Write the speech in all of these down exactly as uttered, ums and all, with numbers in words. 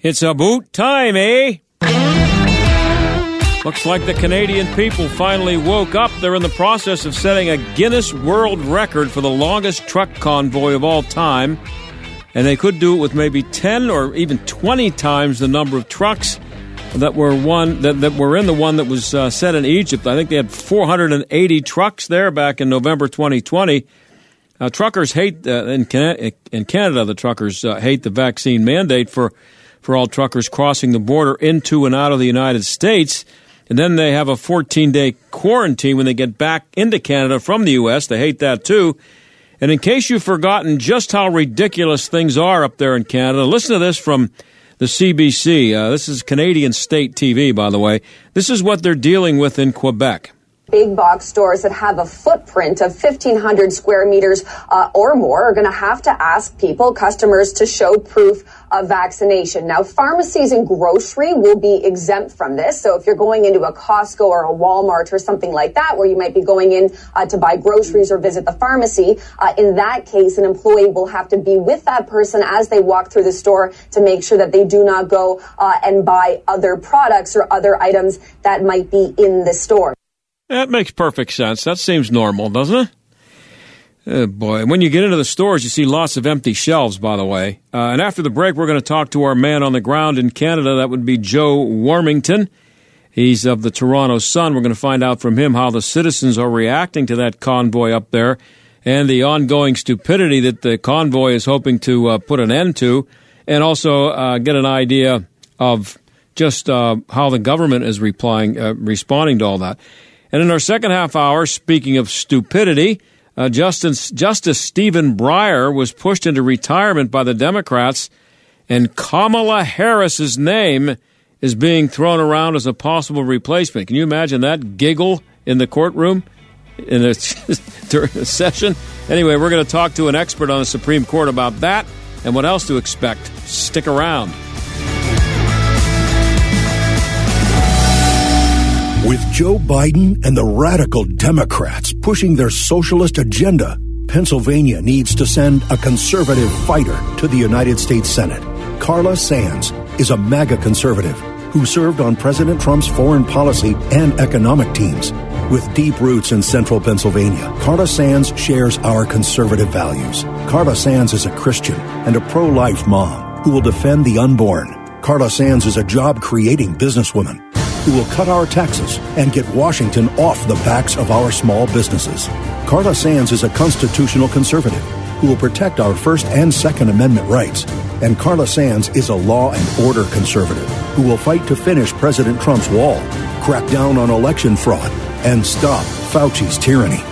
It's about time, eh? Looks like the Canadian people finally woke up. They're in the process of setting a Guinness World Record for the longest truck convoy of all time. And they could do it with maybe ten or even twenty times the number of trucks that were one that, that were in the one that was uh, set in Egypt. I think they had four hundred eighty trucks there back in November twenty twenty. Uh, truckers hate uh, in, Can- in Canada. The truckers uh, hate the vaccine mandate for for all truckers crossing the border into and out of the United States. And then they have a fourteen-day quarantine when they get back into Canada from the U S. They hate that too. And in case you've forgotten just how ridiculous things are up there in Canada, listen to this from the C B C. Uh, this is Canadian state T V, by the way. This is what they're dealing with in Quebec. Big box stores that have a footprint of fifteen hundred square meters uh, or more are going to have to ask people, customers, to show proof of vaccination. Now, pharmacies and grocery will be exempt from this. So if you're going into a Costco or a Walmart or something like that, where you might be going in uh, to buy groceries or visit the pharmacy, uh, in that case, an employee will have to be with that person as they walk through the store to make sure that they do not go uh, and buy other products or other items that might be in the store. That makes perfect sense. That seems normal, doesn't it? Oh, boy. When you get into the stores, you see lots of empty shelves, by the way. Uh, and after the break, we're going to talk to our man on the ground in Canada. That would be Joe Warmington. He's of the Toronto Sun. We're going to find out from him how the citizens are reacting to that convoy up there and the ongoing stupidity that the convoy is hoping to uh, put an end to, and also uh, get an idea of just uh, how the government is replying, uh, responding to all that. And in our second half hour, speaking of stupidity, uh, Justice, Justice Stephen Breyer was pushed into retirement by the Democrats, and Kamala Harris's name is being thrown around as a possible replacement. Can you imagine that giggle in the courtroom in a, during a session? Anyway, we're going to talk to an expert on the Supreme Court about that and what else to expect. Stick around. With Joe Biden and the radical Democrats pushing their socialist agenda, Pennsylvania needs to send a conservative fighter to the United States Senate. Carla Sands is a MAGA conservative who served on President Trump's foreign policy and economic teams. With deep roots in central Pennsylvania, Carla Sands shares our conservative values. Carla Sands is a Christian and a pro-life mom who will defend the unborn. Carla Sands is a job-creating businesswoman who will cut our taxes and get Washington off the backs of our small businesses. Carla Sands is a constitutional conservative who will protect our First and Second Amendment rights. And Carla Sands is a law and order conservative who will fight to finish President Trump's wall, crack down on election fraud, and stop Fauci's tyranny.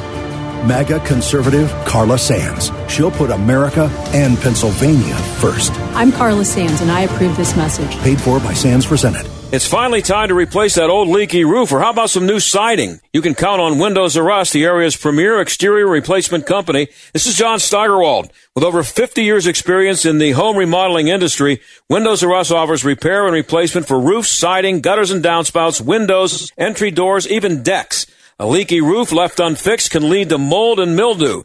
MAGA conservative Carla Sands. She'll put America and Pennsylvania first. I'm Carla Sands, and I approve this message. Paid for by Sands for Senate. It's finally time to replace that old leaky roof, or how about some new siding? You can count on Windows R Us, the area's premier exterior replacement company. This is John Steigerwald. With over fifty years' experience in the home remodeling industry, Windows R Us offers repair and replacement for roofs, siding, gutters and downspouts, windows, entry doors, even decks. A leaky roof left unfixed can lead to mold and mildew.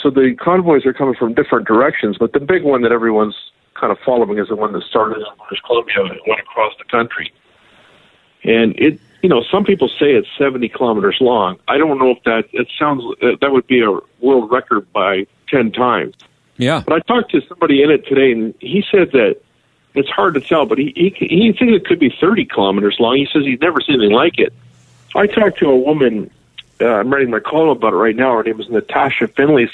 So the convoys are coming from different directions, but the big one that everyone's kind of following is the one that started in British Columbia and went across the country. And it, you know, some people say it's seventy kilometers long. I don't know if that, it sounds, that would be a world record by ten times. Yeah. But I talked to somebody in it today, and he said that it's hard to tell, but he, he he thinks it could be thirty kilometers long. He says he's never seen anything like it. I talked to a woman, uh, I'm writing my column about it right now. Her name is Natasha Finley.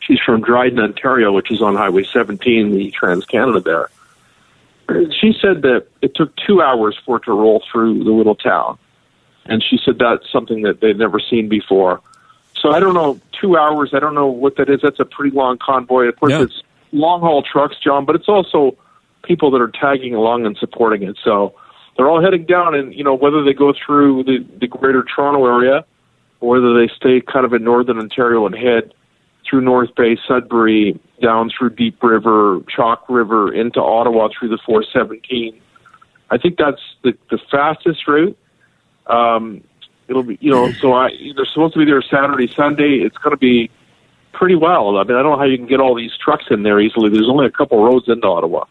She's from Dryden, Ontario, which is on Highway seventeen, the Trans-Canada there. And she said that it took two hours for it to roll through the little town. And she said that's something that they've never seen before. So I don't know, two hours, I don't know what that is. That's a pretty long convoy. Of course, yeah. It's long-haul trucks, John, but it's also people that are tagging along and supporting it. So they're all heading down, and, you know, whether they go through the, the greater Toronto area or whether they stay kind of in northern Ontario and head through North Bay, Sudbury, down through Deep River, Chalk River, into Ottawa through the four seventeen. I think that's the, the fastest route. Um, it'll be, you know, so I, they're supposed to be there Saturday, Sunday. It's going to be pretty well. I mean, I don't know how you can get all these trucks in there easily. There's only a couple roads into Ottawa.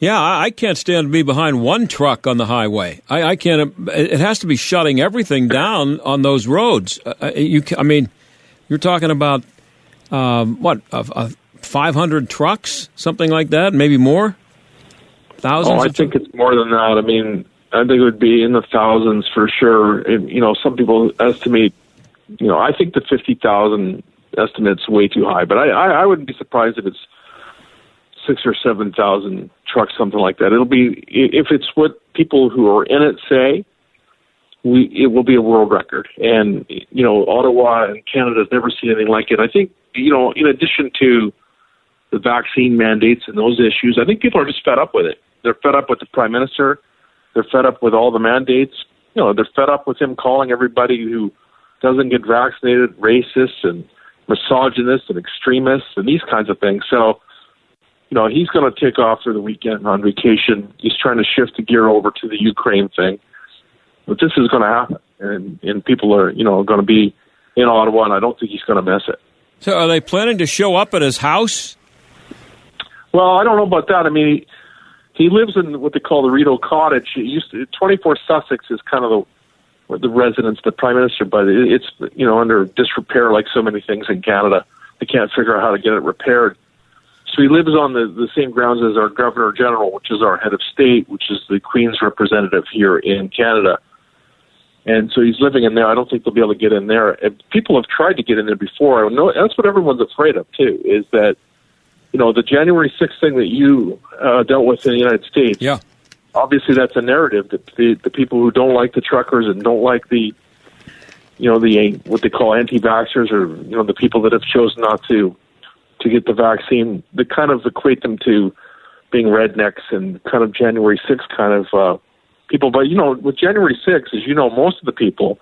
Yeah, I can't stand to be behind one truck on the highway. I, I can't. It has to be shutting everything down on those roads. Uh, you, I mean, you're talking about um, what, uh, uh, five hundred trucks, something like that, maybe more. Thousands. Oh, I think it's more than that. I mean, I think it would be in the thousands for sure. It, you know, some people estimate. You know, I think the fifty thousand estimate's way too high, but I, I, I wouldn't be surprised if it's six or seven thousand trucks, something like that. It'll be, if it's what people who are in it say, we it will be a world record. And you know, Ottawa and Canada's never seen anything like it. I think, you know, in addition to the vaccine mandates and those issues, I think people are just fed up with it. They're fed up with the Prime Minister. They're fed up with all the mandates. You know, they're fed up with him calling everybody who doesn't get vaccinated racist and misogynist and extremists and these kinds of things. So, you know, he's going to take off for the weekend on vacation. He's trying to shift the gear over to the Ukraine thing. But this is going to happen, and, and people are, you know, going to be in Ottawa, and I don't think he's going to miss it. So are they planning to show up at his house? Well, I don't know about that. I mean, he, he lives in what they call the Rideau Cottage. It used to, twenty-four Sussex is kind of the, the residence of the Prime Minister, but it's, you know, under disrepair like so many things in Canada. They can't figure out how to get it repaired. So he lives on the, the same grounds as our Governor General, which is our head of state, which is the Queen's representative here in Canada. And so he's living in there. I don't think they'll be able to get in there. And people have tried to get in there before. I know that's what everyone's afraid of, too, is that, you know, the January sixth thing that you uh, dealt with in the United States, yeah. Obviously that's a narrative that the, the people who don't like the truckers and don't like the, you know, the what they call anti-vaxxers, or, you know, the people that have chosen not to, to get the vaccine, they kind of equate them to being rednecks and kind of January sixth kind of uh, people. But, you know, with January sixth, as you know, most of the people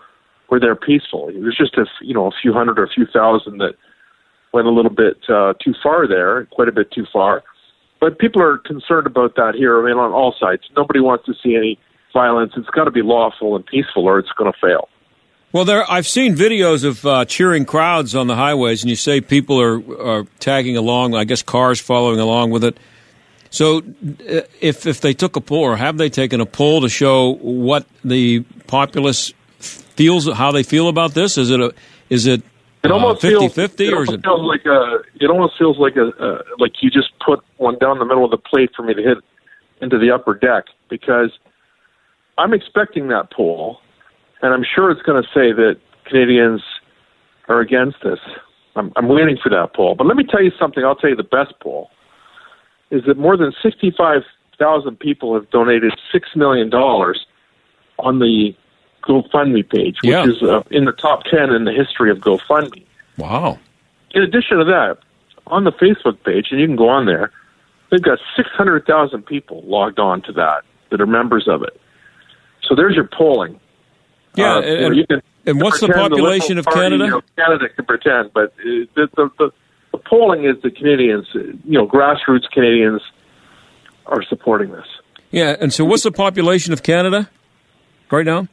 were there peaceful. It was just, a, you know, a few hundred or a few thousand that went a little bit uh, too far there, quite a bit too far. But people are concerned about that here, I mean, on all sides. Nobody wants to see any violence. It's got to be lawful and peaceful or it's going to fail. Well, there I've seen videos of uh, cheering crowds on the highways, and you say people are, are tagging along, I guess cars following along with it. So if if they took a poll, or have they taken a poll to show what the populace feels, how they feel about this? Is it a, is it it almost uh, fifty-fifty? Feels, it, or is it, feels like a, it almost feels like a, a, like you just put one down the middle of the plate for me to hit into the upper deck, because I'm expecting that poll. And I'm sure it's going to say that Canadians are against this. I'm, I'm waiting for that poll. But let me tell you something. I'll tell you the best poll is that more than sixty-five thousand people have donated six million dollars on the GoFundMe page, which yeah. is uh, in the top ten in the history of GoFundMe. Wow. In addition to that, on the Facebook page, and you can go on there, they've got six hundred thousand people logged on to that that are members of it. So there's your polling. Yeah, uh, and, you can, and what's the population the of party, Canada? You know, Canada can pretend, but the, the, the, the polling is the Canadians, you know, grassroots Canadians are supporting this. Yeah, and so what's the population of Canada right now?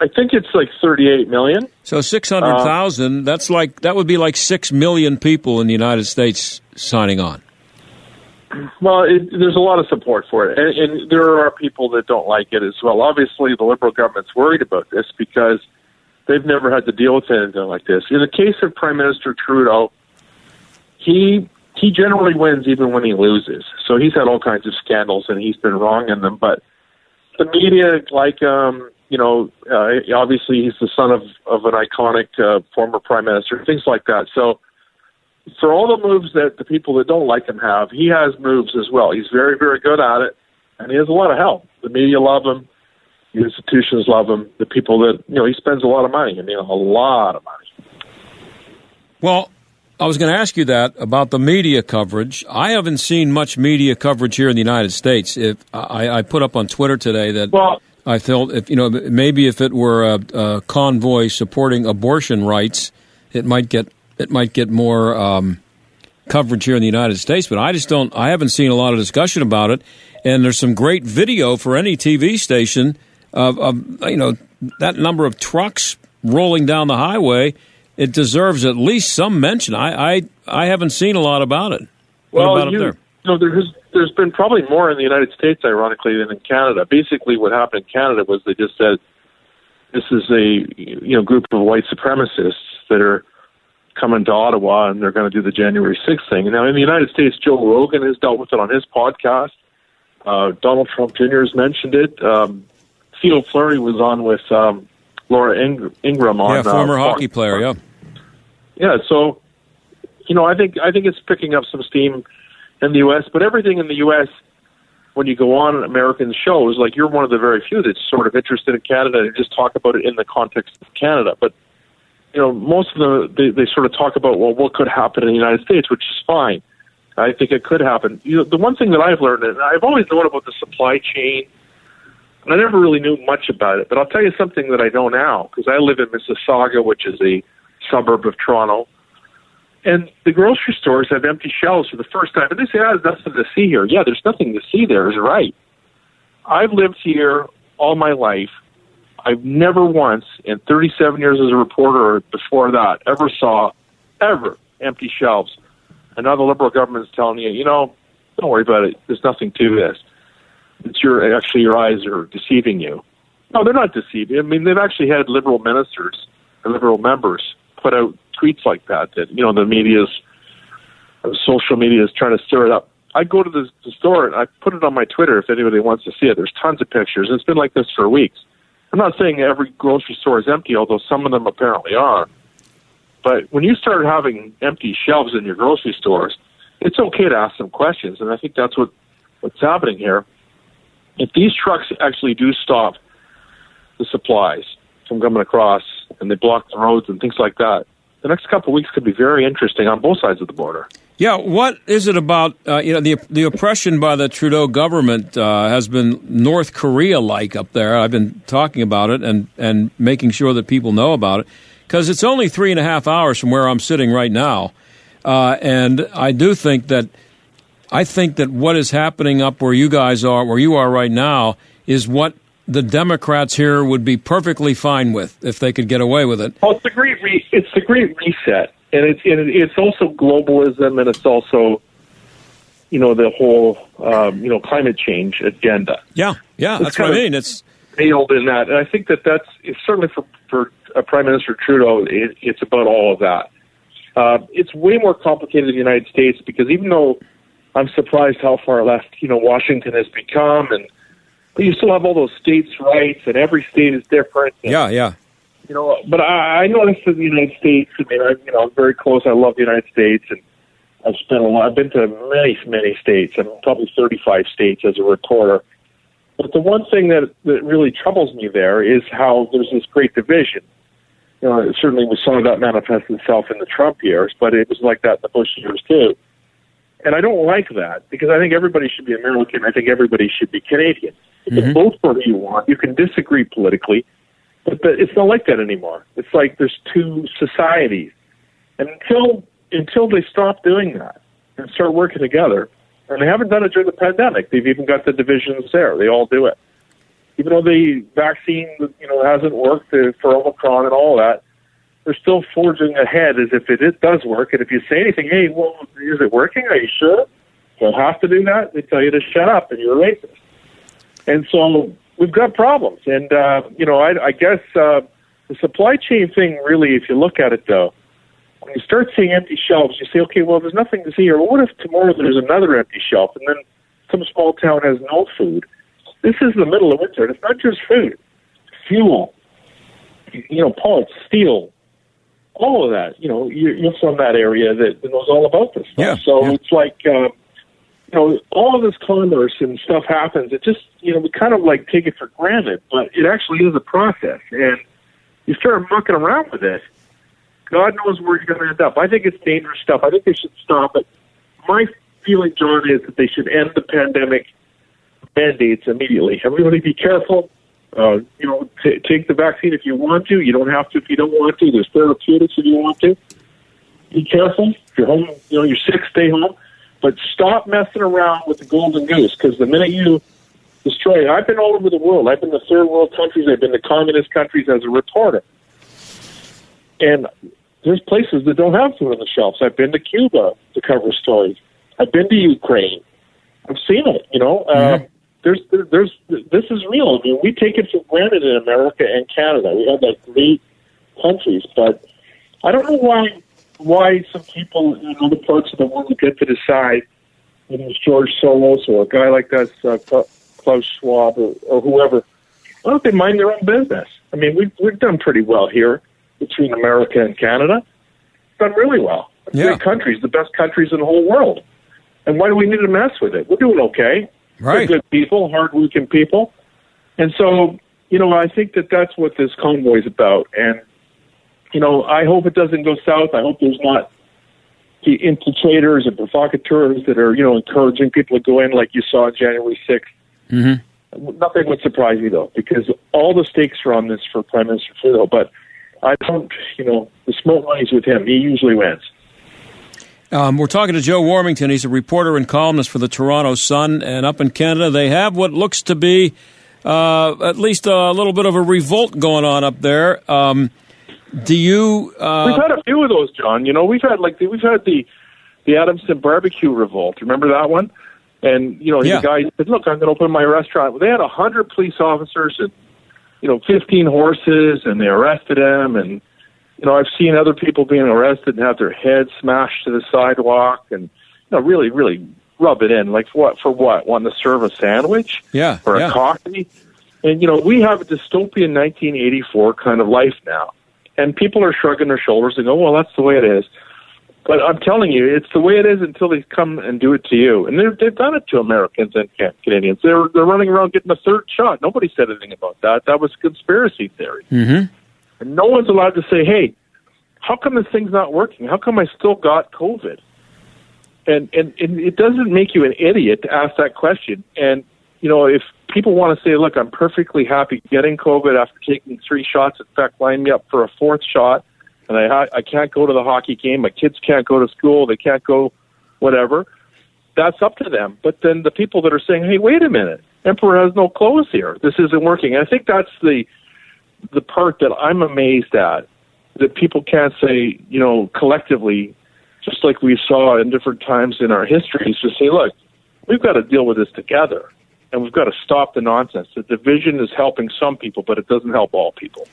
I think it's like thirty-eight million. So six hundred thousand, uh, that's like, that would be like six million people in the United States signing on. Well, it, there's a lot of support for it, and, and there are people that don't like it as well. Obviously, the Liberal government's worried about this because they've never had to deal with anything like this. In the case of Prime Minister Trudeau, he he generally wins even when he loses. So he's had all kinds of scandals, and he's been wrong in them. But the media, like, um, you know, uh, obviously he's the son of, of an iconic uh, former Prime Minister, things like that. So for all the moves that the people that don't like him have, he has moves as well. He's very, very good at it, and he has a lot of help. The media love him. The institutions love him. The people that, you know, he spends a lot of money. I mean, a lot of money. Well, I was going to ask you that about the media coverage. I haven't seen much media coverage here in the United States. If I, I put up on Twitter today that well, I felt, if you know, maybe if it were a, a convoy supporting abortion rights, it might get it might get more um, coverage here in the United States. But I just don't. I haven't seen a lot of discussion about it. And there's some great video for any T V station of, of you know that number of trucks rolling down the highway. It deserves at least some mention. I I, I haven't seen a lot about it. Well, what about you, up there? No, there's there's been probably more in the United States, ironically, than in Canada. Basically, what happened in Canada was they just said, this is a you know group of white supremacists that are coming to Ottawa, and they're going to do the January sixth thing. Now, in the United States, Joe Rogan has dealt with it on his podcast. Uh, Donald Trump Junior has mentioned it. Um, Theo Fleury was on with um, Laura Ing- Ingram on... Yeah, former uh, hockey player, yeah. Yeah, so, you know, I think I think it's picking up some steam in the U S, but everything in the U S, when you go on American shows, like you're one of the very few that's sort of interested in Canada and just talk about it in the context of Canada. But, you know, most of them, they, they sort of talk about, well, what could happen in the United States, which is fine. I think it could happen. You know, the one thing that I've learned, and I've always known about the supply chain, and I never really knew much about it, but I'll tell you something that I know now, because I live in Mississauga, which is a suburb of Toronto, and the grocery stores have empty shelves for the first time. And they say, ah, there's nothing to see here. Yeah, there's nothing to see there, is right. I've lived here all my life. I've never once, in thirty-seven years as a reporter or before that, ever saw, ever, empty shelves. And now the Liberal government's telling you, you know, don't worry about it. There's nothing to this. It's your, actually, your eyes are deceiving you. No, they're not deceiving. I mean, they've actually had Liberal ministers and Liberal members put out tweets like that, that, you know, the media's, social media is trying to stir it up. I go to the, the store and I put it on my Twitter if anybody wants to see it. There's tons of pictures. It's been like this for weeks. I'm not saying every grocery store is empty, although some of them apparently are. But when you start having empty shelves in your grocery stores, it's okay to ask some questions. And I think that's what, what's happening here. If these trucks actually do stop the supplies from coming across and they block the roads and things like that, the next couple of weeks could be very interesting on both sides of the border. Yeah, what is it about, uh, you know, the the oppression by the Trudeau government uh, has been North Korea-like up there. I've been talking about it and, and making sure that people know about it, because it's only three and a half hours from where I'm sitting right now. Uh, and I do think that, I think that what is happening up where you guys are, where you are right now, is what the Democrats here would be perfectly fine with if they could get away with it. Well, it's a great, re- it's a great reset, and it's and it's also globalism, and it's also, you know, the whole um, you know climate change agenda. Yeah, yeah, it's that's what I mean. It's nailed in that, and I think that that's it's certainly for for uh, Prime Minister Trudeau. It, it's about all of that. Uh, it's way more complicated in the United States because even though I'm surprised how far left you know Washington has become and. But you still have all those states' rights, and every state is different. And, yeah, yeah. You know, but I, I noticed in the United States. I mean, I, you know, I'm very close. I love the United States, and I've spent a lot. I've been to many, many states. I'm probably thirty-five states as a reporter. But the one thing that that really troubles me there is how there's this great division. You know, certainly some of that manifested itself in the Trump years, but it was like that in the Bush years too. And I don't like that because I think everybody should be American. I think everybody should be Canadian. You can mm-hmm. vote for who you want. You can disagree politically, but, but it's not like that anymore. It's like there's two societies, and until until they stop doing that and start working together, and they haven't done it during the pandemic. They've even got the divisions there. They all do it, even though the vaccine you know hasn't worked for Omicron and all that. They're still forging ahead as if it, it does work. And if you say anything, hey, well, is it working? Are you sure? You'll have to do that. They tell you to shut up, and you're racist. And so we've got problems. And, uh, you know, I, I guess uh, the supply chain thing, really, if you look at it, though, when you start seeing empty shelves, you say, okay, well, there's nothing to see here. Well, what if tomorrow there's another empty shelf and then some small town has no food? This is the middle of winter, and it's not just food. Fuel, you know, parts, steel, all of that. You know, you're, you're from that area that knows all about this stuff. Yeah, so yeah. It's like... Uh, You know, all of this commerce and stuff happens. It just, you know, we kind of like take it for granted, but it actually is a process. And you start mucking around with it, God knows where you're going to end up. I think it's dangerous stuff. I think they should stop it. My feeling, John, is that they should end the pandemic mandates immediately. Everybody be careful. Uh, you know, t- take the vaccine if you want to. You don't have to if you don't want to. There's therapeutics if you want to. Be careful. If you're home, you know, you're sick, stay home. But stop messing around with the golden goose, because the minute you destroy it, I've been all over the world. I've been to third world countries. I've been to communist countries as a reporter. And there's places that don't have food on the shelves. I've been to Cuba to cover stories. I've been to Ukraine. I've seen it, you know. Uh, mm-hmm. There's, there's, this is real. I mean, we take it for granted in America and Canada. We have like three countries, but I don't know why why some people in other parts of the world get to decide, you know, George Soros or a guy like that, uh, Klaus Schwab or, or whoever. Why don't they mind their own business? I mean, we've we've done pretty well here between America and Canada. We've done really well. Yeah. Great countries, the best countries in the whole world. And why do we need to mess with it? We're doing okay. Right. They're good people, hard-working people. And so, you know, I think that that's what this convoy is about. And, you know, I hope it doesn't go south. I hope there's not the infiltrators and provocateurs that are, you know, encouraging people to go in like you saw on January sixth. Mm-hmm. Nothing would surprise me, though, because all the stakes are on this for Prime Minister Trudeau. But I don't, you know, the smoke lies with him. He usually wins. Um, we're talking to Joe Warmington. He's a reporter and columnist for the Toronto Sun. And up in Canada, they have what looks to be uh, at least a little bit of a revolt going on up there. Um, do you... Uh, we've had a few of those, John. You know, we've had like the, we've had the, the Adamson barbecue revolt. Remember that one? And, you know, yeah. The guy said, look, I'm going to open my restaurant. Well, they had one hundred police officers and, you know, fifteen horses, and they arrested him, and... You know, I've seen other people being arrested and have their heads smashed to the sidewalk, and you know, really, really rub it in. Like for what? For what? Want to serve a sandwich? Yeah, or yeah. a coffee? And you know, we have a dystopian nineteen eighty-four kind of life now, and people are shrugging their shoulders and go, "Well, that's the way it is." But I'm telling you, it's the way it is until they come and do it to you. And they've they've done it to Americans and Canadians. They're they're running around getting a third shot. Nobody said anything about that. That was conspiracy theory. Mm-hmm. And no one's allowed to say, hey, how come this thing's not working? How come I still got COVID? And, and and it doesn't make you an idiot to ask that question. And, you know, if people want to say, look, I'm perfectly happy getting COVID after taking three shots. In fact, line me up for a fourth shot. And I, ha- I can't go to the hockey game. My kids can't go to school. They can't go whatever. That's up to them. But then the people that are saying, hey, wait a minute, Emperor has no clothes here. This isn't working. And I think that's the... the part that I'm amazed at, that people can't say, you know, collectively, just like we saw in different times in our histories, to say, look, we've got to deal with this together, and we've got to stop the nonsense. The division is helping some people, but it doesn't help all people.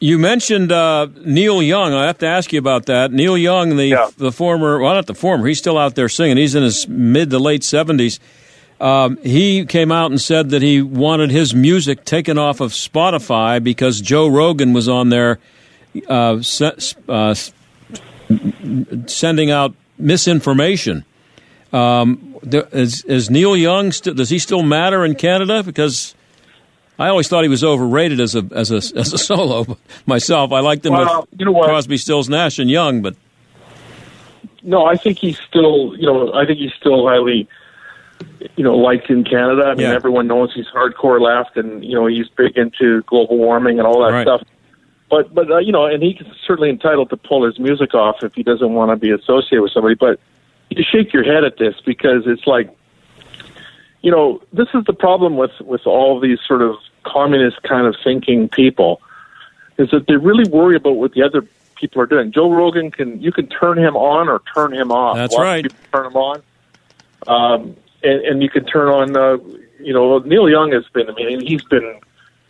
You mentioned uh, Neil Young. I have to ask you about that. Neil Young, the yeah. the former, well, not the former, he's still out there singing. He's in his mid to late seventies. Um, he came out and said that he wanted his music taken off of Spotify because Joe Rogan was on there uh, se- uh, sending out misinformation. Um, is, is Neil Young st- does he still matter in Canada? Because I always thought he was overrated as a as a as a solo myself. I liked him well, with you know what? Crosby, Stills, Nash, and Young, but no, I think he's still you know I think he's still highly. You know, liked in Canada. I mean, yeah. everyone knows he's hardcore left, and you know he's big into global warming and all that right. stuff. But, but uh, you know, and he's certainly entitled to pull his music off if he doesn't want to be associated with somebody. But you shake your head at this because it's like, you know, this is the problem with with all these sort of communist kind of thinking people, is that they really worry about what the other people are doing. Joe Rogan can you can turn him on or turn him off. That's Lots right. Of people turn him on. Um, And, and you can turn on, uh, you know, Neil Young has been, I mean, he's been,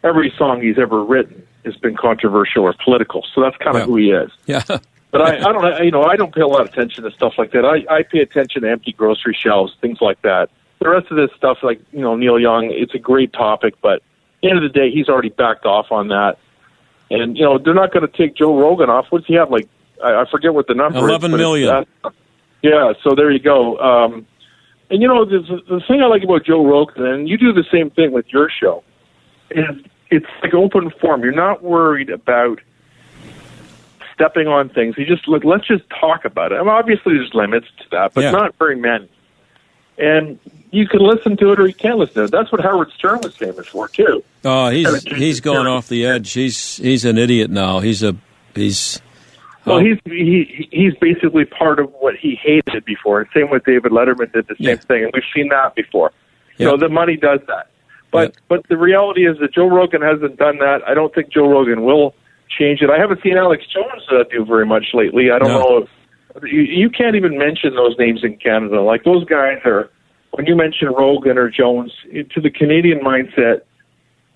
every song he's ever written has been controversial or political. So that's kind of yeah. who he is. Yeah. But I, I don't, I, you know, I don't pay a lot of attention to stuff like that. I, I pay attention to empty grocery shelves, things like that. The rest of this stuff, like, you know, Neil Young, it's a great topic, but at the end of the day, he's already backed off on that. And, you know, they're not going to take Joe Rogan off. What does he have? Like, I, I forget what the number is. eleven million. Yeah. So there you go. Um, And, you know, the, the thing I like about Joe Rogan, and you do the same thing with your show, is it's like open form. You're not worried about stepping on things. You just, look, let's just talk about it. I mean, obviously, there's limits to that, but yeah. not very many. And you can listen to it or you can't listen to it. That's what Howard Stern was famous for, too. Oh, he's he's going off the edge. He's he's an idiot now. He's a he's. Well, he's he, he's basically part of what he hated before. And same with David Letterman did the same yeah. thing, and we've seen that before. Yeah. So the money does that. But yeah. but the reality is that Joe Rogan hasn't done that. I don't think Joe Rogan will change it. I haven't seen Alex Jones uh, do very much lately. I don't no. know if you, you can't even mention those names in Canada. Like those guys are when you mention Rogan or Jones to the Canadian mindset,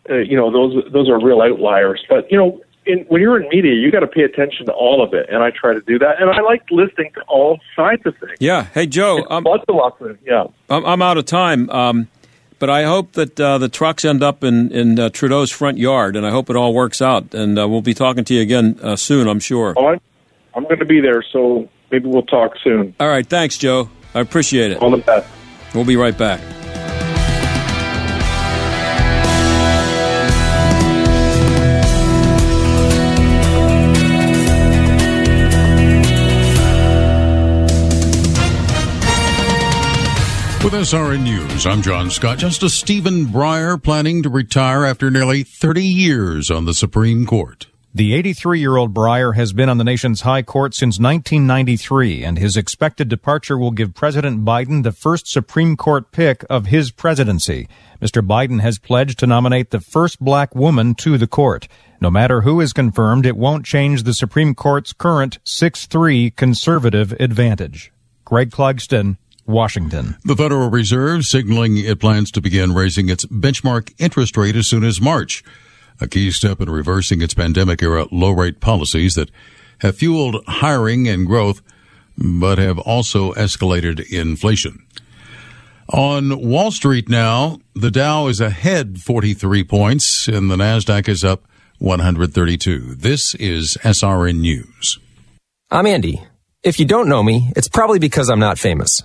uh, you know those those are real outliers. But you know. In, when you're in media, you got to pay attention to all of it, and I try to do that. And I like listening to all sides of things. Yeah. Hey, Joe. Um, lots of lots of yeah. I'm, I'm out of time, um, but I hope that uh, the trucks end up in, in uh, Trudeau's front yard, and I hope it all works out. And uh, we'll be talking to you again uh, soon, I'm sure. Oh, I'm, I'm going to be there, so maybe we'll talk soon. All right. Thanks, Joe. I appreciate it. All the best. We'll be right back. With S R N News, I'm John Scott. Justice Stephen Breyer planning to retire after nearly thirty years on the Supreme Court. The eighty-three-year-old Breyer has been on the nation's high court since nineteen ninety-three, and his expected departure will give President Biden the first Supreme Court pick of his presidency. Mister Biden has pledged to nominate the first black woman to the court. No matter who is confirmed, it won't change the Supreme Court's current six three conservative advantage. Greg Clugston, Washington. The Federal Reserve signaling it plans to begin raising its benchmark interest rate as soon as March, a key step in reversing its pandemic-era low-rate policies that have fueled hiring and growth, but have also escalated inflation. On Wall Street now, the Dow is ahead forty-three points, and the NASDAQ is up one hundred thirty-two. This is S R N News. I'm Andy. If you don't know me, it's probably because I'm not famous.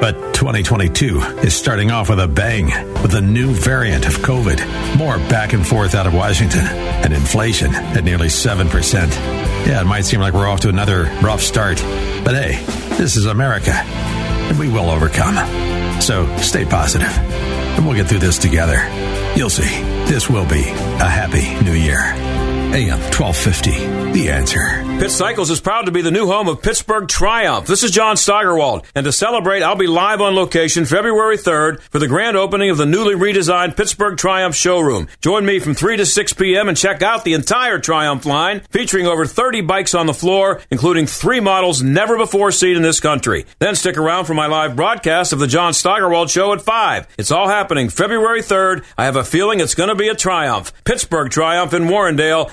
But twenty twenty-two is starting off with a bang with a new variant of COVID, more back and forth out of Washington, and inflation at nearly seven percent. Yeah, it might seem like we're off to another rough start, but hey, this is America, and we will overcome. So stay positive, and we'll get through this together. You'll see, this will be a happy new year. A M twelve fifty, The Answer. Pitt Cycles is proud to be the new home of Pittsburgh Triumph. This is John Steigerwald, and to celebrate, I'll be live on location February third for the grand opening of the newly redesigned Pittsburgh Triumph showroom. Join me from three to six p.m. and check out the entire Triumph line, featuring over thirty bikes on the floor, including three models never before seen in this country. Then stick around for my live broadcast of the John Steigerwald Show at five. It's all happening February third. I have a feeling it's going to be a Triumph. Pittsburgh Triumph in Warrendale,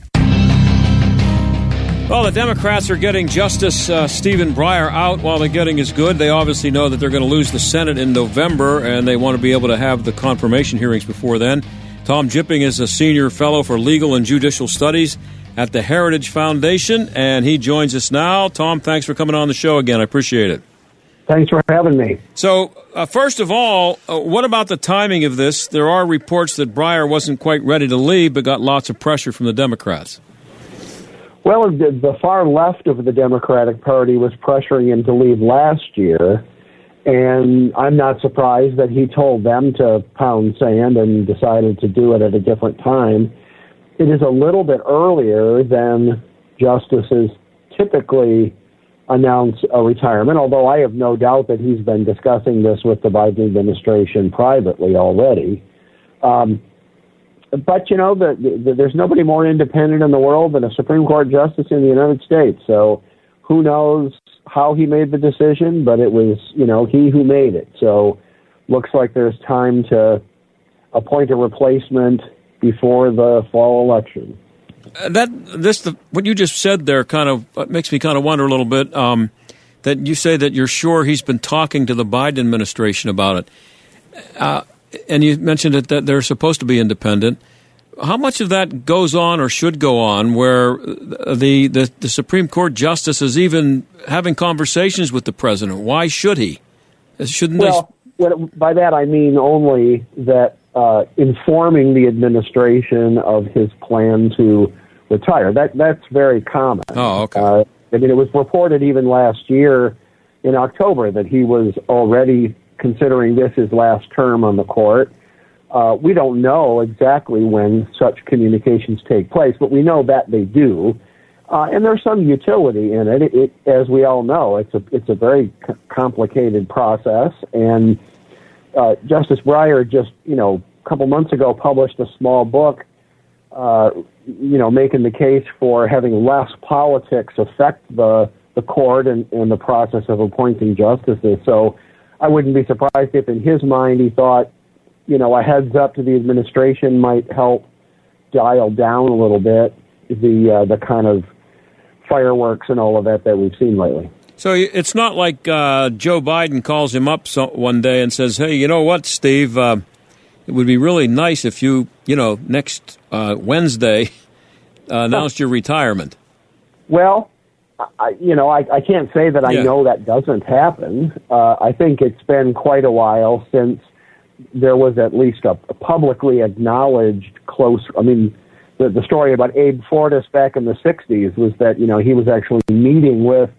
Well, the Democrats are getting Justice uh, Stephen Breyer out while the getting is good. They obviously know that they're going to lose the Senate in November, and they want to be able to have the confirmation hearings before then. Tom Jipping is a senior fellow for legal and judicial studies at the Heritage Foundation, and he joins us now. Tom, thanks for coming on the show again. I appreciate it. Thanks for having me. So, uh, first of all, uh, what about the timing of this? There are reports that Breyer wasn't quite ready to leave, but got lots of pressure from the Democrats. Well, the far left of the Democratic Party was pressuring him to leave last year, and I'm not surprised that he told them to pound sand and decided to do it at a different time. It is a little bit earlier than justices typically announce a retirement, although I have no doubt that he's been discussing this with the Biden administration privately already. Um But, you know, the, the, there's nobody more independent in the world than a Supreme Court justice in the United States. So who knows how he made the decision, but it was, you know, he who made it. So looks like there's time to appoint a replacement before the fall election. Uh, that this the, what you just said there kind of makes me kind of wonder a little bit, um, that you say that you're sure he's been talking to the Biden administration about it. Uh And you mentioned it, that they're supposed to be independent. How much of that goes on or should go on where the, the, the Supreme Court justice is even having conversations with the president? Why should he? Shouldn't well, they... by that I mean only that uh, informing the administration of his plan to retire. That That's very common. Oh, okay. Uh, I mean, it was reported even last year in October that he was already considering this his last term on the court. Uh, we don't know exactly when such communications take place, but we know that they do. Uh, and there's some utility in it. It, it. As we all know, it's a it's a very c- complicated process. And uh, Justice Breyer just, you know, a couple months ago published a small book, uh, you know, making the case for having less politics affect the, the court and, and the process of appointing justices. So I wouldn't be surprised if in his mind he thought, you know, a heads up to the administration might help dial down a little bit the uh, the kind of fireworks and all of that that we've seen lately. So it's not like uh, Joe Biden calls him up so- one day and says, hey, you know what, Steve, uh, it would be really nice if you, you know, next uh, Wednesday uh, announced huh. your retirement. Well, I, you know, I, I can't say that I yeah. know that doesn't happen. Uh, I think it's been quite a while since there was at least a, a publicly acknowledged close. I mean, the, the story about Abe Fortas back in the sixties was that, you know, he was actually meeting with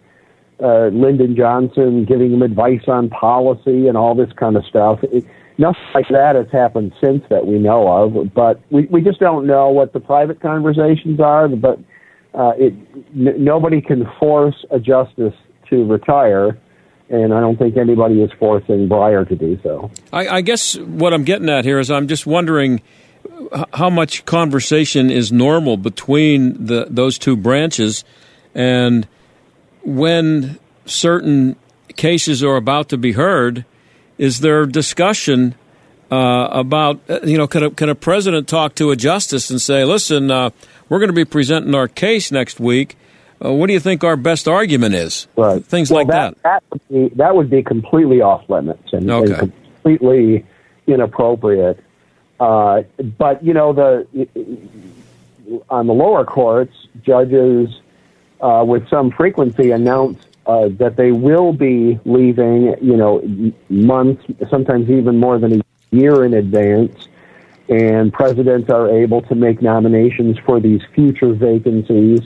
uh, Lyndon Johnson, giving him advice on policy and all this kind of stuff. It, nothing like that has happened since that we know of, but we, we just don't know what the private conversations are, but Uh, it, n- nobody can force a justice to retire, and I don't think anybody is forcing Breyer to do so. I, I guess what I'm getting at here is I'm just wondering how much conversation is normal between the, those two branches, and when certain cases are about to be heard, is there discussion uh, about, you know, can a, can a president talk to a justice and say, listen, uh, we're going to be presenting our case next week. Uh, what do you think our best argument is? Right. Things well, like that. That. That, would be, that would be completely off limits and, okay. and completely inappropriate. Uh, but, you know, the on the lower courts, judges uh, with some frequency announce uh, that they will be leaving, you know, months, sometimes even more than a year in advance, and presidents are able to make nominations for these future vacancies.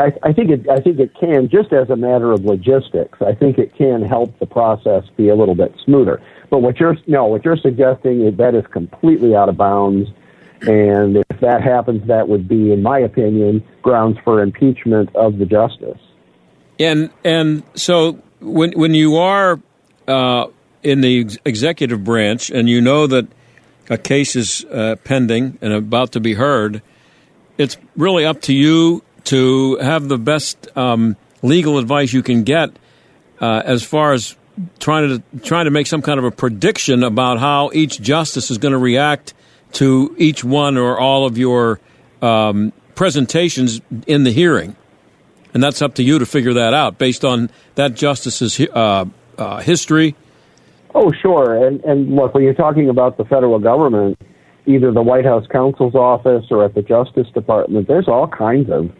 I, I think it. I think it can, just as a matter of logistics. I think it can help the process be a little bit smoother. But what you're no, what you're suggesting is that is completely out of bounds, and if that happens, that would be, in my opinion, grounds for impeachment of the justice. And and so when when you are uh, in the ex- executive branch and you know that a case is uh, pending and about to be heard, it's really up to you to have the best um, legal advice you can get uh, as far as trying to trying to make some kind of a prediction about how each justice is going to react to each one or all of your um, presentations in the hearing. And that's up to you to figure that out based on that justice's uh, uh, history. Oh, sure. And, and look, when you're talking about the federal government, either the White House counsel's office or at the Justice Department, there's all kinds of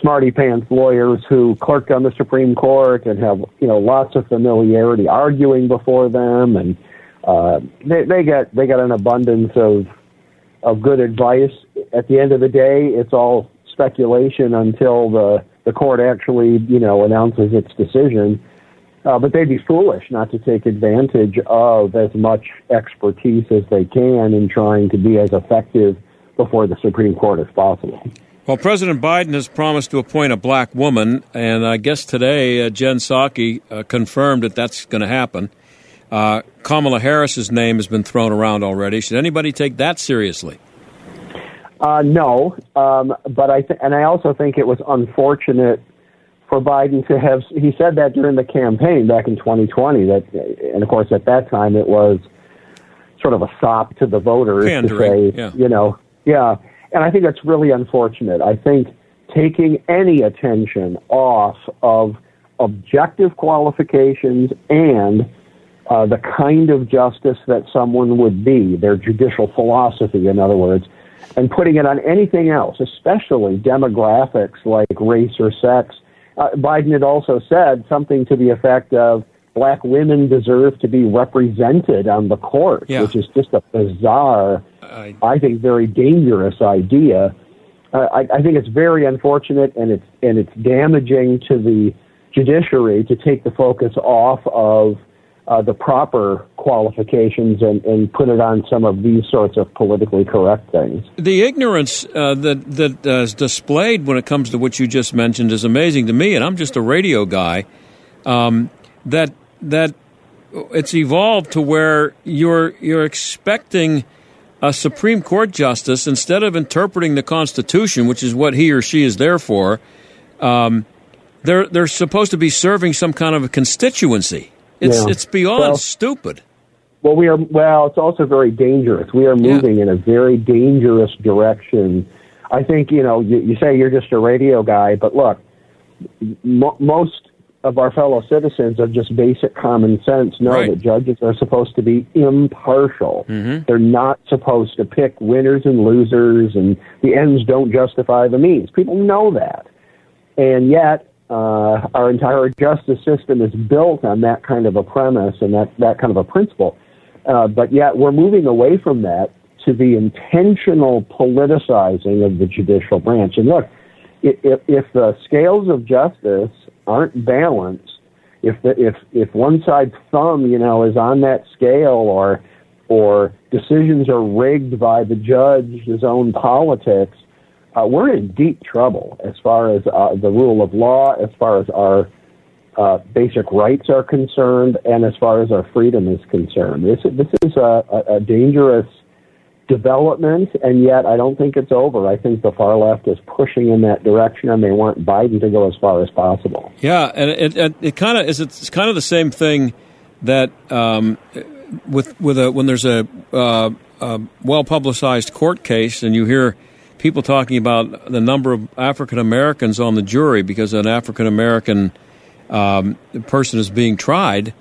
smarty pants lawyers who clerked on the Supreme Court and have, you know, lots of familiarity arguing before them, and uh, they, they got they got an abundance of of good advice. At the end of the day, it's all speculation until the the court actually, you know, announces its decision. Uh, but they'd be foolish not to take advantage of as much expertise as they can in trying to be as effective before the Supreme Court as possible. Well, President Biden has promised to appoint a black woman, and I guess today uh, Jen Psaki uh, confirmed that that's going to happen. Uh, Kamala Harris's name has been thrown around already. Should anybody take that seriously? Uh, no, um, but I th- and I also think it was unfortunate for Biden to have. He said that during the campaign back in twenty twenty. That, and of course, at that time it was sort of a sop to the voters pandering, to say, yeah. you know, yeah. And I think that's really unfortunate. I think taking any attention off of objective qualifications and uh, the kind of justice that someone would be, their judicial philosophy, in other words, and putting it on anything else, especially demographics like race or sex. Uh, Biden had also said something to the effect of black women deserve to be represented on the court, yeah. which is just a bizarre, I, I think, very dangerous idea. Uh, I, I think it's very unfortunate, and it's and it's damaging to the judiciary to take the focus off of uh, the proper qualifications and, and put it on some of these sorts of politically correct things. The ignorance uh, that that uh, is displayed when it comes to what you just mentioned is amazing to me, and I'm just a radio guy. Um, that that it's evolved to where you're you're expecting a Supreme Court justice, instead of interpreting the Constitution, which is what he or she is there for, um, they're they're supposed to be serving some kind of a constituency. It's yeah. it's beyond well, stupid. Well, we are. Well, it's also very dangerous. We are moving yeah. in a very dangerous direction. I think you know. You, you say you're just a radio guy, but look, mo- most. of our fellow citizens of just basic common sense know right. that judges are supposed to be impartial. Mm-hmm. They're not supposed to pick winners and losers, and the ends don't justify the means. People know that. And yet uh, our entire justice system is built on that kind of a premise and that, that kind of a principle. Uh, but yet we're moving away from that to the intentional politicizing of the judicial branch. And look, if, if the scales of justice aren't balanced, if the, if if one side's thumb, you know, is on that scale, or or decisions are rigged by the judge's own politics, uh, we're in deep trouble as far as uh, the rule of law, as far as our uh, basic rights are concerned, and as far as our freedom is concerned. This this is a, a dangerous development, and yet I don't think it's over. I think the far left is pushing in that direction, and they want Biden to go as far as possible. Yeah, and it, it, it kind of is. It's kind of the same thing that um, with with a, when there's a, uh, a well-publicized court case, and you hear people talking about the number of African Americans on the jury because an African American um, person is being tried.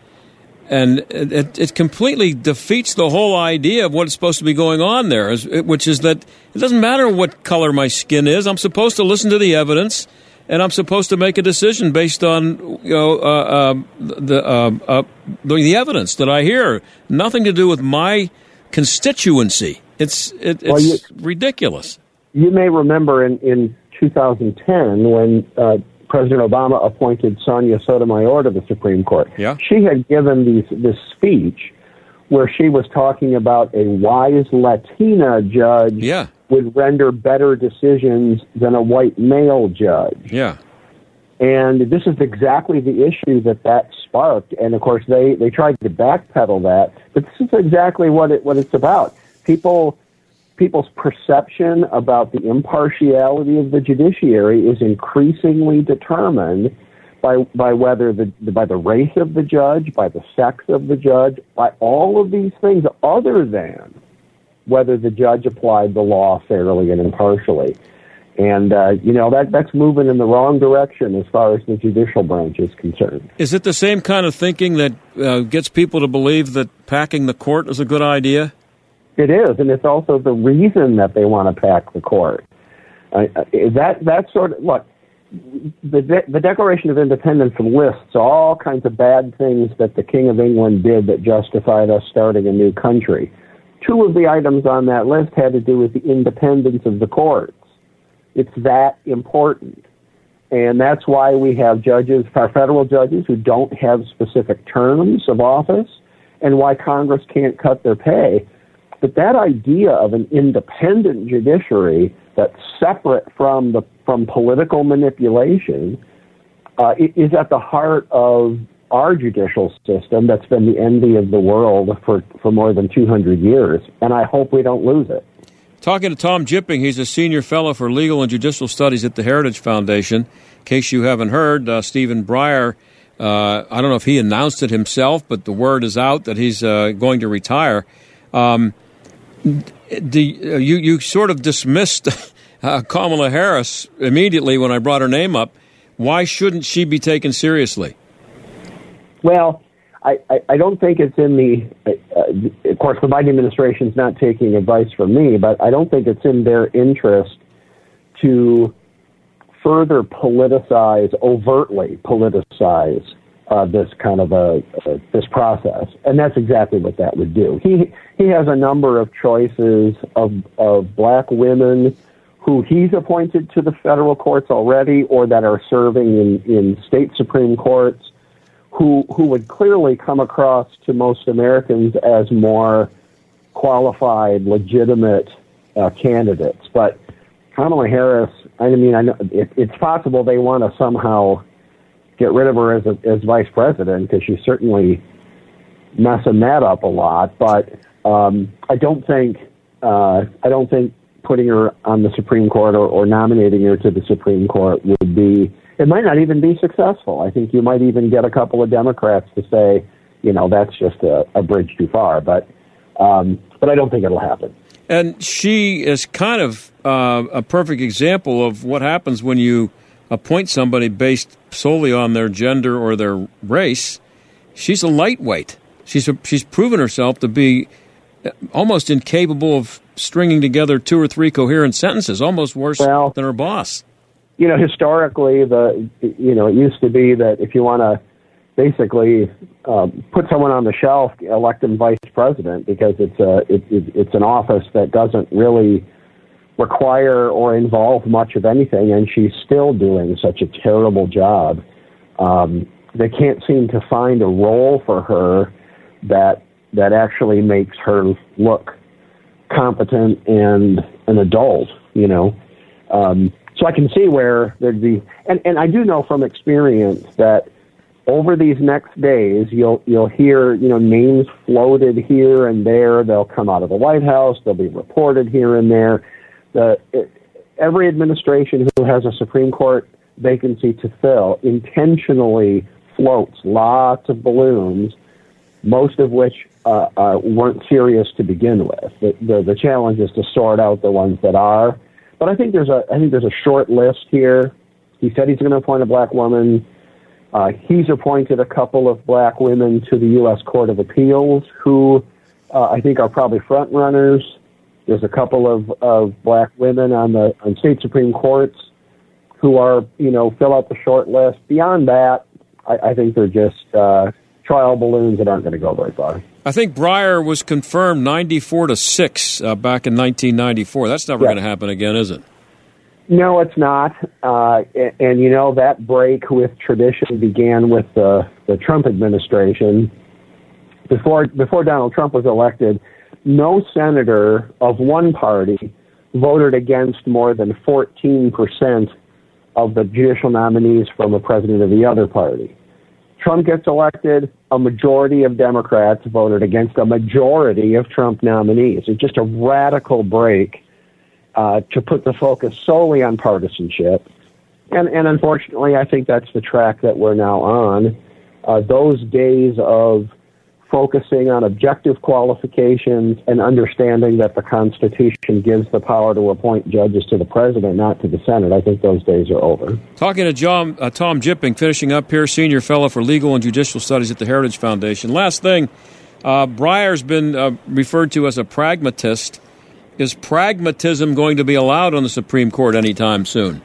And it, it completely defeats the whole idea of what's supposed to be going on there, which is that it doesn't matter what color my skin is. I'm supposed to listen to the evidence, and I'm supposed to make a decision based on you know uh, uh, the, uh, uh, the evidence that I hear. Nothing to do with my constituency. It's it, it's well, you, ridiculous. You may remember in, in two thousand ten when Uh, President Obama appointed Sonia Sotomayor to the Supreme Court. Yeah. She had given these, this speech where she was talking about a wise Latina judge yeah. would render better decisions than a white male judge. Yeah. And this is exactly the issue that that sparked. And, of course, they, they tried to backpedal that. But this is exactly what it what it's about. People... People's perception about the impartiality of the judiciary is increasingly determined by by whether the by the race of the judge, by the sex of the judge, by all of these things other than whether the judge applied the law fairly and impartially. And, uh, you know, that that's moving in the wrong direction as far as the judicial branch is concerned. Is it the same kind of thinking that uh, gets people to believe that packing the court is a good idea? It is, and it's also the reason that they want to pack the court. Uh, that that sort of look, the De- the Declaration of Independence lists all kinds of bad things that the King of England did that justified us starting a new country. Two of the items on that list had to do with the independence of the courts. It's that important, and that's why we have judges, our federal judges, who don't have specific terms of office, and why Congress can't cut their pay. But that idea of an independent judiciary that's separate from the from political manipulation uh, is at the heart of our judicial system that's been the envy of the world for, for more than two hundred years, and I hope we don't lose it. Talking to Tom Jipping, he's a senior fellow for legal and judicial studies at the Heritage Foundation. In case you haven't heard, uh, Stephen Breyer, uh, I don't know if he announced it himself, but the word is out that he's uh, going to retire. Um, Do you, you sort of dismissed uh, Kamala Harris immediately when I brought her name up. Why shouldn't she be taken seriously? Well, I, I, I don't think it's in the, uh, of course, the Biden administration's not taking advice from me, but I don't think it's in their interest to further politicize, overtly politicize Uh, this kind of a uh, this process, and that's exactly what that would do. He he has a number of choices of of black women who he's appointed to the federal courts already, or that are serving in, in state Supreme Courts, who who would clearly come across to most Americans as more qualified, legitimate uh, candidates. But Kamala Harris, I mean, I know it, it's possible they want to somehow get rid of her as a, as vice president, because she's certainly messing that up a lot. But um, I don't think uh, I don't think putting her on the Supreme Court or, or nominating her to the Supreme Court would be. It might not even be successful. I think you might even get a couple of Democrats to say, you know, that's just a, a bridge too far. But um, but I don't think it'll happen. And she is kind of uh, a perfect example of what happens when you appoint somebody based solely on their gender or their race. She's a lightweight. She's a, she's proven herself to be almost incapable of stringing together two or three coherent sentences, almost worse well, than her boss. You know, historically, the you know it used to be that if you want to basically um, put someone on the shelf, elect them vice president, because it's a it, it, it's an office that doesn't really require or involve much of anything, and she's still doing such a terrible job. Um, they can't seem to find a role for her that that actually makes her look competent and an adult, you know. Um, so I can see where there'd be, and, and I do know from experience that over these next days, you'll you'll hear, you know, names floated here and there. They'll come out of the White House. They'll be reported here and there. The, it, every administration who has a Supreme Court vacancy to fill intentionally floats lots of balloons, most of which uh, uh, weren't serious to begin with. The, the, the challenge is to sort out the ones that are. But I think there's a I think there's a short list here. He said he's going to appoint a black woman. Uh, he's appointed a couple of black women to the U S Court of Appeals, who uh, I think are probably front runners. There's a couple of, of black women on the on state Supreme Courts who are, you know, fill out the short list. Beyond that, I, I think they're just uh, trial balloons that aren't going to go very far. I think Breyer was confirmed ninety-four to six uh, back in nineteen ninety-four. That's never yeah. going to happen again, is it? No, it's not. Uh, and, and, you know, that break with tradition began with the, the Trump administration. Before, before Donald Trump was elected, no senator of one party voted against more than fourteen percent of the judicial nominees from a president of the other party. Trump gets elected, a majority of Democrats voted against a majority of Trump nominees. It's just a radical break uh, to put the focus solely on partisanship. And, and unfortunately, I think that's the track that we're now on. Uh, those days of focusing on objective qualifications and understanding that the Constitution gives the power to appoint judges to the president, not to the Senate. I think those days are over. Talking to John, uh, Tom Jipping, finishing up here, senior fellow for legal and judicial studies at the Heritage Foundation. Last thing, uh, Breyer's been uh, referred to as a pragmatist. Is pragmatism going to be allowed on the Supreme Court anytime soon?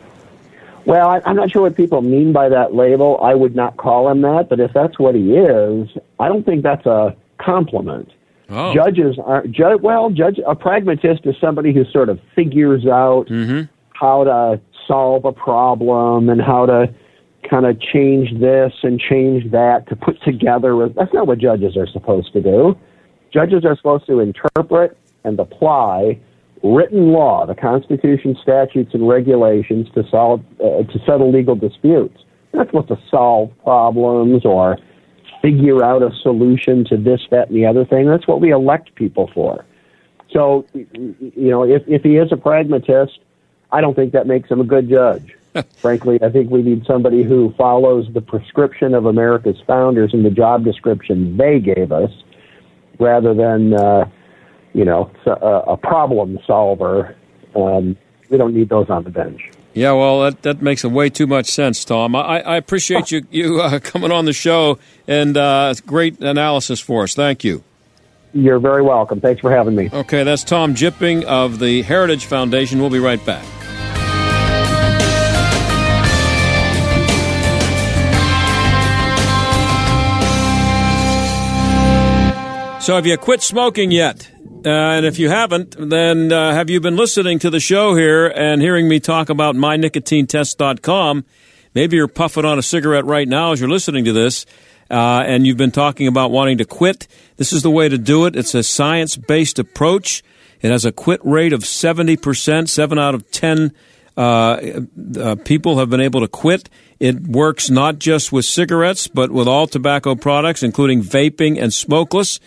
Well, I, I'm not sure what people mean by that label. I would not call him that, but if that's what he is, I don't think that's a compliment. Oh. Judges are ju- well, judge a pragmatist is somebody who sort of figures out mm-hmm. how to solve a problem and how to kind of change this and change that to put together. That's not what judges are supposed to do. Judges are supposed to interpret and apply written law, the Constitution, statutes, and regulations to solve uh, to settle legal disputes. You're not supposed to solve problems or figure out a solution to this, that, and the other thing. That's what we elect people for. So, you know, if, if he is a pragmatist, I don't think that makes him a good judge. Frankly, I think we need somebody who follows the prescription of America's founders and the job description they gave us, rather than... Uh, you know, a problem solver. Um, we don't need those on the bench. Yeah, well, that, that makes way too much sense, Tom. I, I appreciate you, you uh, coming on the show, and uh, great analysis for us. Thank you. You're very welcome. Thanks for having me. Okay, that's Tom Jipping of the Heritage Foundation. We'll be right back. So have you quit smoking yet? Uh, and if you haven't, then uh, have you been listening to the show here and hearing me talk about my nicotine test dot com? Maybe you're puffing on a cigarette right now as you're listening to this, uh, and you've been talking about wanting to quit. This is the way to do it. It's a science-based approach. It has a quit rate of seventy percent. Seven out of ten uh, uh, people have been able to quit. It works not just with cigarettes, but with all tobacco products, including vaping and smokeless.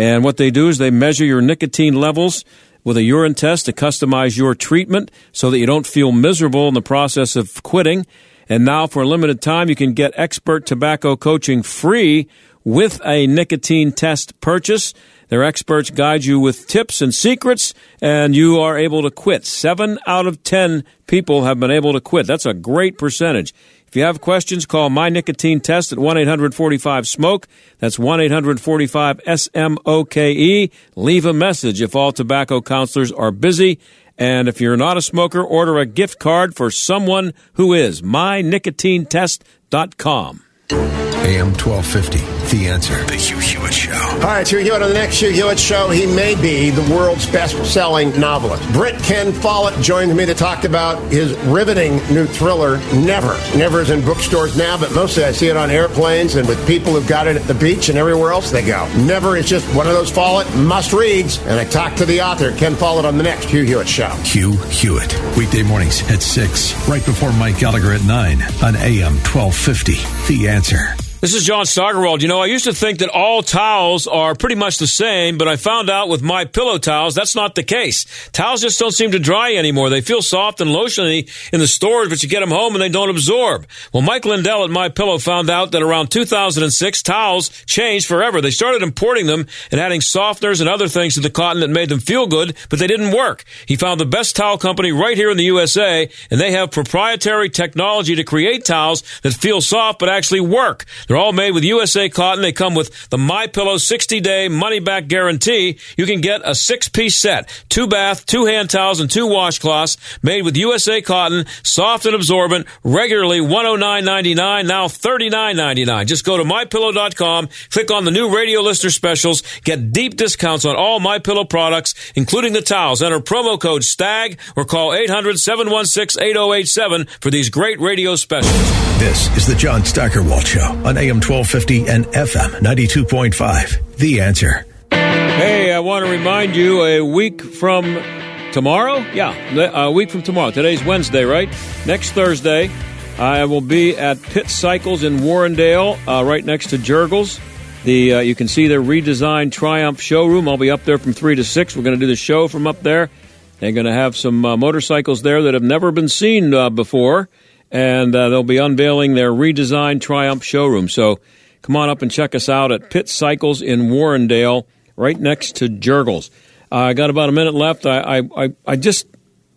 And what they do is they measure your nicotine levels with a urine test to customize your treatment so that you don't feel miserable in the process of quitting. And now for a limited time, you can get expert tobacco coaching free with a nicotine test purchase. Their experts guide you with tips and secrets, and you are able to quit. Seven out of ten people have been able to quit. That's a great percentage. If you have questions, call My Nicotine Test at one eight hundred forty-five smoke. That's one eight hundred forty-five S M O K E. Leave a message if all tobacco counselors are busy. And if you're not a smoker, order a gift card for someone who is. my nicotine test dot com. A M twelve fifty, The Answer. The Hugh Hewitt Show. All right, Hugh Hewitt on the next Hugh Hewitt Show. He may be the world's best-selling novelist. Brit Ken Follett joined me to talk about his riveting new thriller, Never. Never is in bookstores now, but mostly I see it on airplanes and with people who've got it at the beach and everywhere else they go. Never is just one of those Follett must-reads. And I talked to the author, Ken Follett, on the next Hugh Hewitt Show. Hugh Hewitt, weekday mornings at six, right before Mike Gallagher at nine on A M twelve fifty, The Answer. This is John Steigerwald. You know, I used to think that all towels are pretty much the same, but I found out with MyPillow towels, that's not the case. Towels just don't seem to dry anymore. They feel soft and lotiony in the storage, but you get them home and they don't absorb. Well, Mike Lindell at MyPillow found out that around two thousand six, towels changed forever. They started importing them and adding softeners and other things to the cotton that made them feel good, but they didn't work. He found the best towel company right here in the U S A, and they have proprietary technology to create towels that feel soft but actually work. They're all made with U S A cotton. They come with the MyPillow sixty-day money-back guarantee. You can get a six-piece set, two bath, two hand towels, and two washcloths made with U S A cotton, soft and absorbent, regularly one hundred nine dollars and ninety-nine cents, now thirty-nine dollars and ninety-nine cents. Just go to My Pillow dot com, click on the new radio listener specials, get deep discounts on all MyPillow products, including the towels. Enter promo code STAG or call eight hundred, seven one six, eight zero eight seven for these great radio specials. This is the John Steigerwald Show on A M twelve fifty and F M ninety-two point five. The Answer. Hey, I want to remind you, a week from tomorrow? Yeah, a week from tomorrow. Today's Wednesday, right? Next Thursday, I will be at Pitt Cycles in Warrendale, uh, right next to Jurgles. The uh, you can see their redesigned Triumph showroom. I'll be up there from three to six. We're going to do the show from up there. They're going to have some uh, motorcycles there that have never been seen uh, before. And uh, they'll be unveiling their redesigned Triumph showroom. So come on up and check us out at Pitt Cycles in Warrendale, right next to Jurgles. Uh, I got about a minute left. I, I, I just,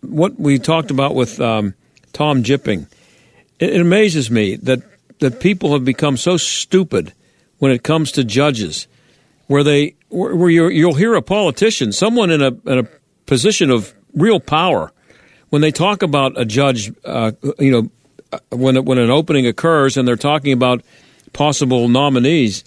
what we talked about with um, Tom Jipping, it, it amazes me that, that people have become so stupid when it comes to judges, where they, where you're, you'll hear a politician, someone in a, in a position of real power, when they talk about a judge, uh, you know, when when an opening occurs and they're talking about possible nominees,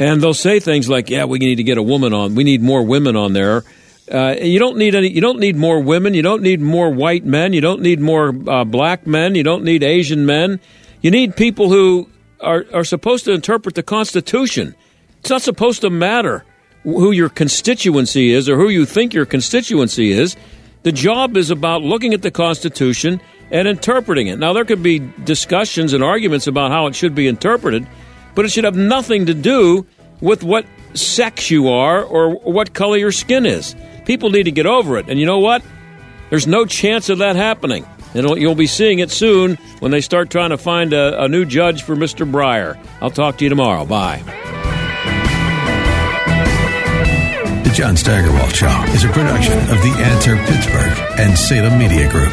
and they'll say things like, yeah, we need to get a woman on. We need more women on there. Uh, you don't need any. You don't need more women. You don't need more white men. You don't need more uh, black men. You don't need Asian men. You need people who are, are supposed to interpret the Constitution. It's not supposed to matter who your constituency is or who you think your constituency is. The job is about looking at the Constitution and interpreting it. Now, there could be discussions and arguments about how it should be interpreted, but it should have nothing to do with what sex you are or what color your skin is. People need to get over it. And you know what? There's no chance of that happening. And you'll be seeing it soon when they start trying to find a, a new judge for Mister Breyer. I'll talk to you tomorrow. Bye. The John Steigerwald Show is a production of The Answer Pittsburgh and Salem Media Group.